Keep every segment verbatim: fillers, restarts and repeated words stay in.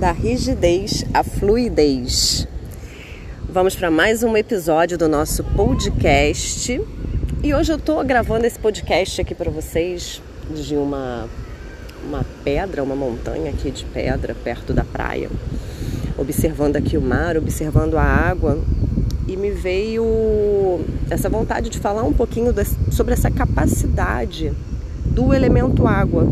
da rigidez à fluidez. Vamos para mais um episódio do nosso podcast. E hoje eu estou gravando esse podcast aqui para vocês de uma, uma pedra, uma montanha aqui de pedra perto da praia. Observando aqui o mar, observando a água. E me veio essa vontade de falar um pouquinho desse, sobre essa capacidade do elemento água,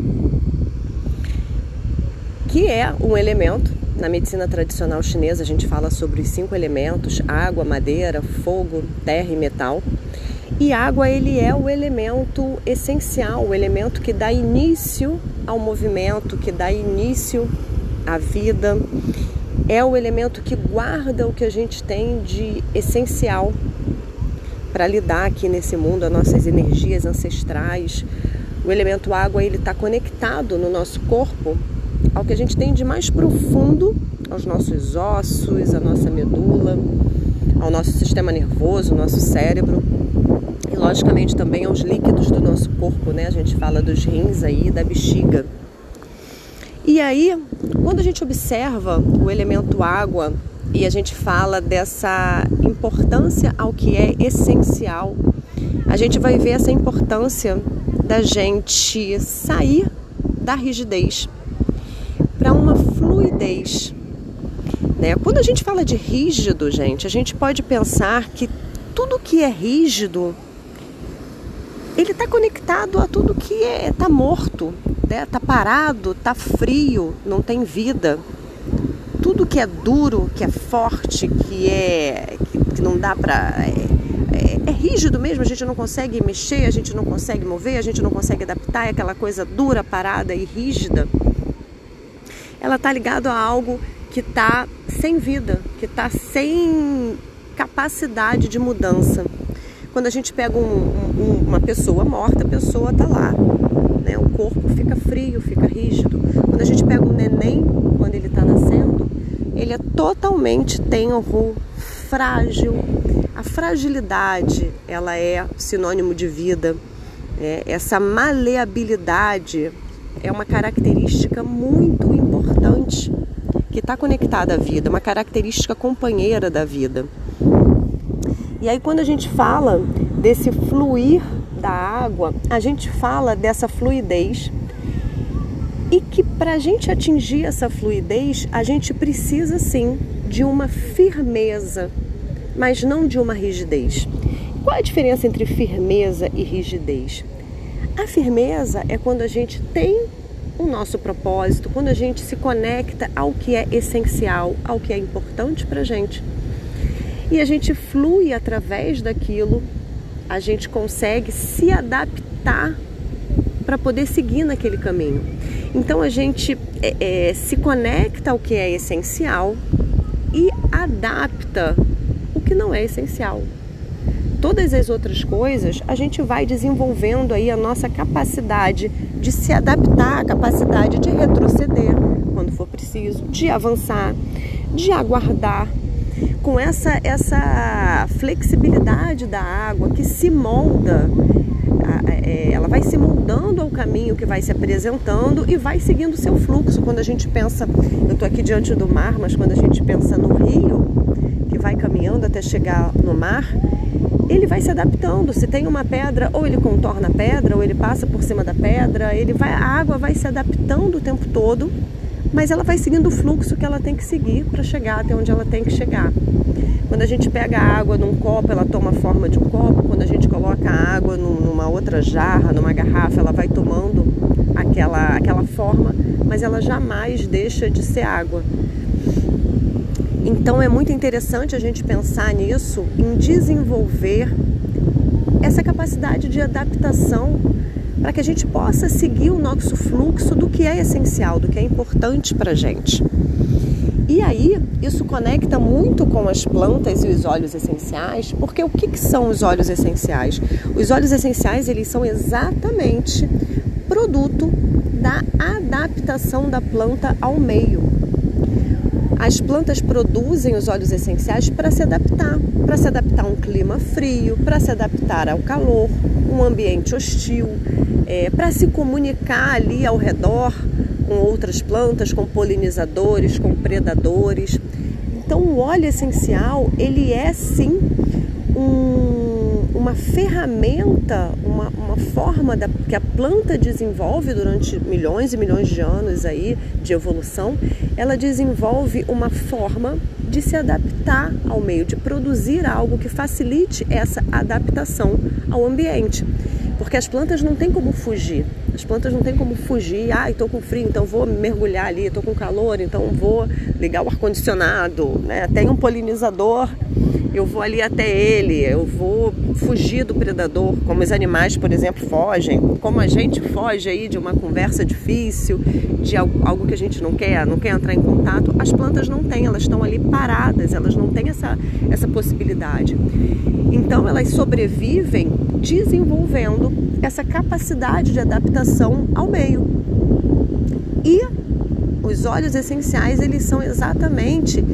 que é um elemento, na medicina tradicional chinesa a gente fala sobre os cinco elementos, água, madeira, fogo, terra e metal, e água ele é o elemento essencial, o elemento que dá início ao movimento, que dá início à vida, é o elemento que guarda o que a gente tem de essencial para lidar aqui nesse mundo, as nossas energias ancestrais. O elemento água ele está conectado no nosso corpo ao que a gente tem de mais profundo, aos nossos ossos, à nossa medula, ao nosso sistema nervoso, ao nosso cérebro e, logicamente, também aos líquidos do nosso corpo, né? A gente fala dos rins aí, da bexiga. E aí, quando a gente observa o elemento água e a gente fala dessa importância ao que é essencial, a gente vai ver essa importância da gente sair da rigidez para uma fluidez, né? Quando a gente fala de rígido, gente, a gente pode pensar que tudo que é rígido, ele está conectado a tudo que está é, morto, está né? parado, está frio, não tem vida. Tudo que é duro, que é forte, que é que, que não dá para... É, é, é rígido mesmo, a gente não consegue mexer, a gente não consegue mover, a gente não consegue adaptar, é aquela coisa dura, parada e rígida. Ela está ligada a algo que está sem vida, que está sem capacidade de mudança. Quando a gente pega um, um, uma pessoa morta, a pessoa está lá, né? O corpo fica frio, fica rígido. Quando a gente pega um neném, quando ele está nascendo, ele é totalmente tenro, frágil. A fragilidade, ela é sinônimo de vida, né? Essa maleabilidade é uma característica muito importante que está conectada à vida, uma característica companheira da vida. E aí quando a gente fala desse fluir da água, a gente fala dessa fluidez e que para a gente atingir essa fluidez, a gente precisa sim de uma firmeza, mas não de uma rigidez. Qual a diferença entre firmeza e rigidez? A firmeza é quando a gente tem o nosso propósito, quando a gente se conecta ao que é essencial, ao que é importante para a gente. E a gente flui através daquilo, a gente consegue se adaptar para poder seguir naquele caminho. Então a gente é, é, se conecta ao que é essencial e adapta o que não é essencial. Todas as outras coisas, a gente vai desenvolvendo aí a nossa capacidade de se adaptar, a capacidade de retroceder quando for preciso, de avançar, de aguardar. Com essa, essa flexibilidade da água que se molda, ela vai se moldando ao caminho que vai se apresentando e vai seguindo o seu fluxo. Quando a gente pensa, eu estou aqui diante do mar, mas quando a gente pensa no rio, que vai caminhando até chegar no mar, ele vai se adaptando, se tem uma pedra, ou ele contorna a pedra, ou ele passa por cima da pedra, ele vai, a água vai se adaptando o tempo todo, mas ela vai seguindo o fluxo que ela tem que seguir para chegar até onde ela tem que chegar. Quando a gente pega a água num copo, ela toma a forma de um copo, quando a gente coloca a água numa outra jarra, numa garrafa, ela vai tomando aquela, aquela forma, mas ela jamais deixa de ser água. Então é muito interessante a gente pensar nisso, em desenvolver essa capacidade de adaptação para que a gente possa seguir o nosso fluxo do que é essencial, do que é importante para a gente. E aí, isso conecta muito com as plantas e os óleos essenciais, porque o que, que são os óleos essenciais? Os óleos essenciais, eles são exatamente produto da adaptação da planta ao meio. As plantas produzem os óleos essenciais para se adaptar, para se adaptar a um clima frio, para se adaptar ao calor, um ambiente hostil, é, para se comunicar ali ao redor com outras plantas, com polinizadores, com predadores. Então o óleo essencial, ele é sim um, uma ferramenta, uma, uma forma da, que a planta desenvolve durante milhões e milhões de anos aí de evolução. Ela desenvolve uma forma de se adaptar ao meio, de produzir algo que facilite essa adaptação ao ambiente. Porque as plantas não têm como fugir. As plantas não têm como fugir. Ah, estou com frio, então vou mergulhar ali. Estou com calor, então vou ligar o ar-condicionado, né? Tem um polinizador, eu vou ali até ele. Eu vou fugir do predador, como os animais, por exemplo, fogem. Como a gente foge aí de uma conversa difícil, de algo que a gente não quer, não quer entrar em contato. As plantas não têm, elas estão ali paradas. Elas não têm essa, essa possibilidade. Então, elas sobrevivem desenvolvendo essa capacidade de adaptação ao meio. E os óleos essenciais, eles são exatamente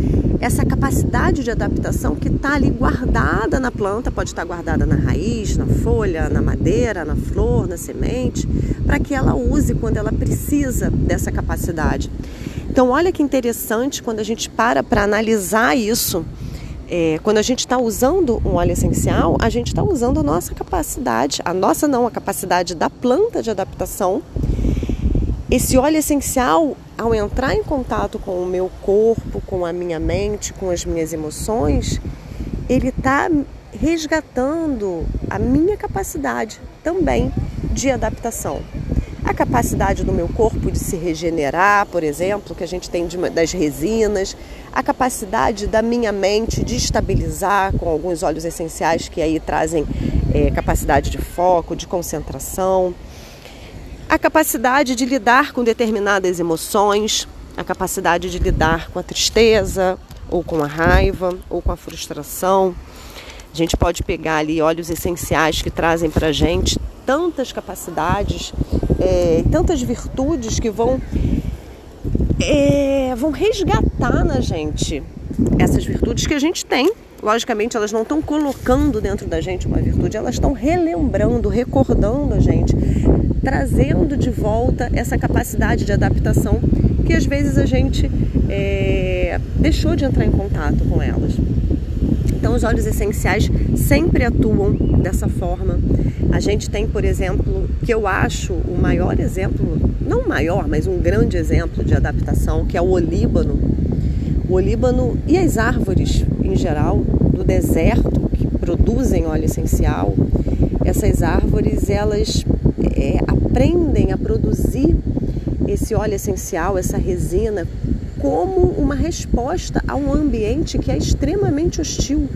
essa capacidade de adaptação que está ali guardada na planta, pode estar guardada na raiz, na folha, na madeira, na flor, na semente, para que ela use quando ela precisa dessa capacidade. Então, olha que interessante quando a gente para para analisar isso. É, quando a gente está usando um óleo essencial, a gente está usando a nossa capacidade, a nossa não, a capacidade da planta de adaptação. Esse óleo essencial, ao entrar em contato com o meu corpo, com a minha mente, com as minhas emoções, ele está resgatando a minha capacidade também de adaptação. A capacidade do meu corpo de se regenerar, por exemplo, que a gente tem de, das resinas. A capacidade da minha mente de estabilizar com alguns óleos essenciais que aí trazem é, capacidade de foco, de concentração. A capacidade de lidar com determinadas emoções. A capacidade de lidar com a tristeza, ou com a raiva, ou com a frustração. A gente pode pegar ali óleos essenciais que trazem pra gente tantas capacidades, é, tantas virtudes que vão, é, vão resgatar na gente essas virtudes que a gente tem. Logicamente, elas não estão colocando dentro da gente uma virtude, elas estão relembrando, recordando a gente, trazendo de volta essa capacidade de adaptação que às vezes a gente é, deixou de entrar em contato com elas. Então, os óleos essenciais sempre atuam dessa forma. A gente tem, por exemplo, que eu acho o maior exemplo, não maior, mas um grande exemplo de adaptação, que é o olíbano. O olíbano e as árvores, em geral, do deserto, que produzem óleo essencial, essas árvores, elas é, aprendem a produzir esse óleo essencial, essa resina, como uma resposta a um ambiente que é extremamente hostil,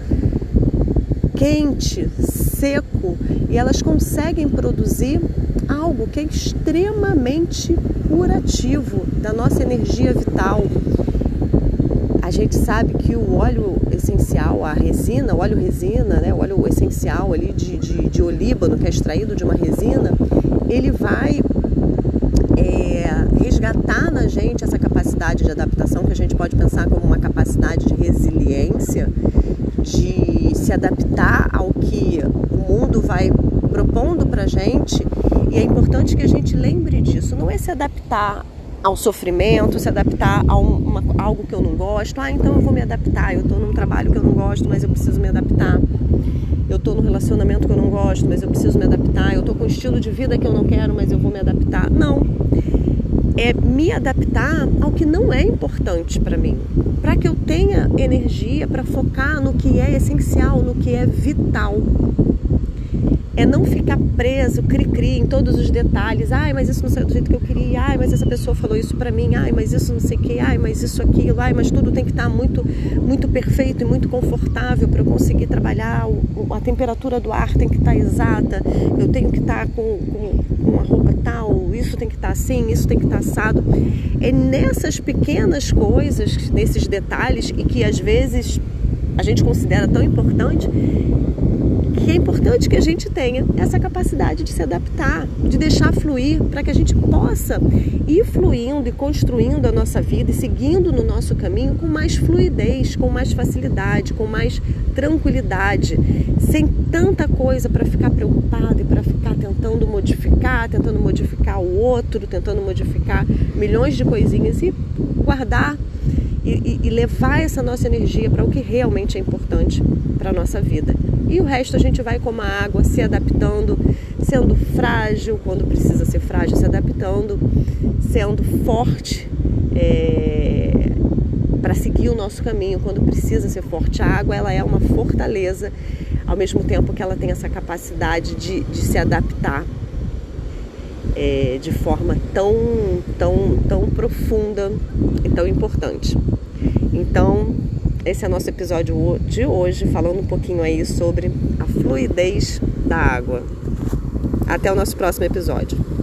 quente, seco, e elas conseguem produzir algo que é extremamente curativo da nossa energia vital. A gente sabe que o óleo essencial, a resina, o óleo resina, né, o óleo essencial ali de, de, de olíbano, que é extraído de uma resina, ele vai é, resgatar na gente essa capacidade de adaptação, que a gente pode pensar como uma capacidade de resiliência, de se adaptar ao que o mundo vai propondo para a gente. E é importante que a gente lembre disso. Não é se adaptar ao sofrimento, se adaptar a um, uma, algo que eu não gosto. Ah, então eu vou me adaptar, eu estou num trabalho que eu não gosto, mas eu preciso me adaptar. Eu estou num relacionamento que eu não gosto, mas eu preciso me adaptar. Eu estou com um estilo de vida que eu não quero, mas eu vou me adaptar. Não. É me adaptar ao que não é importante para mim, para que eu tenha energia para focar no que é essencial, no que é vital. É não ficar preso, cri-cri, em todos os detalhes. Ai, mas isso não saiu do jeito que eu queria. Ai, mas essa pessoa falou isso para mim. Ai, mas isso não sei o que. Ai, mas isso, aquilo. Ai, mas tudo tem que estar muito, muito perfeito e muito confortável para eu conseguir trabalhar. A temperatura do ar tem que estar exata. Eu tenho que estar com, com, com a roupa tal. Isso tem que estar assim, isso tem que estar assado. É nessas pequenas coisas, nesses detalhes, e que às vezes a gente considera tão importante, E é importante que a gente tenha essa capacidade de se adaptar, de deixar fluir, para que a gente possa ir fluindo e construindo a nossa vida e seguindo no nosso caminho com mais fluidez, com mais facilidade, com mais tranquilidade, sem tanta coisa para ficar preocupado e para ficar tentando modificar, tentando modificar o outro, tentando modificar milhões de coisinhas e guardar e, e levar essa nossa energia para o que realmente é importante para a nossa vida. E o resto a gente vai como a água, se adaptando, sendo frágil, quando precisa ser frágil, se adaptando, sendo forte é, para seguir o nosso caminho, quando precisa ser forte. A água, ela é uma fortaleza, ao mesmo tempo que ela tem essa capacidade de, de se adaptar é, de forma tão, tão, tão profunda e tão importante. Então, esse é o nosso episódio de hoje, falando um pouquinho aí sobre a fluidez da água. Até o nosso próximo episódio.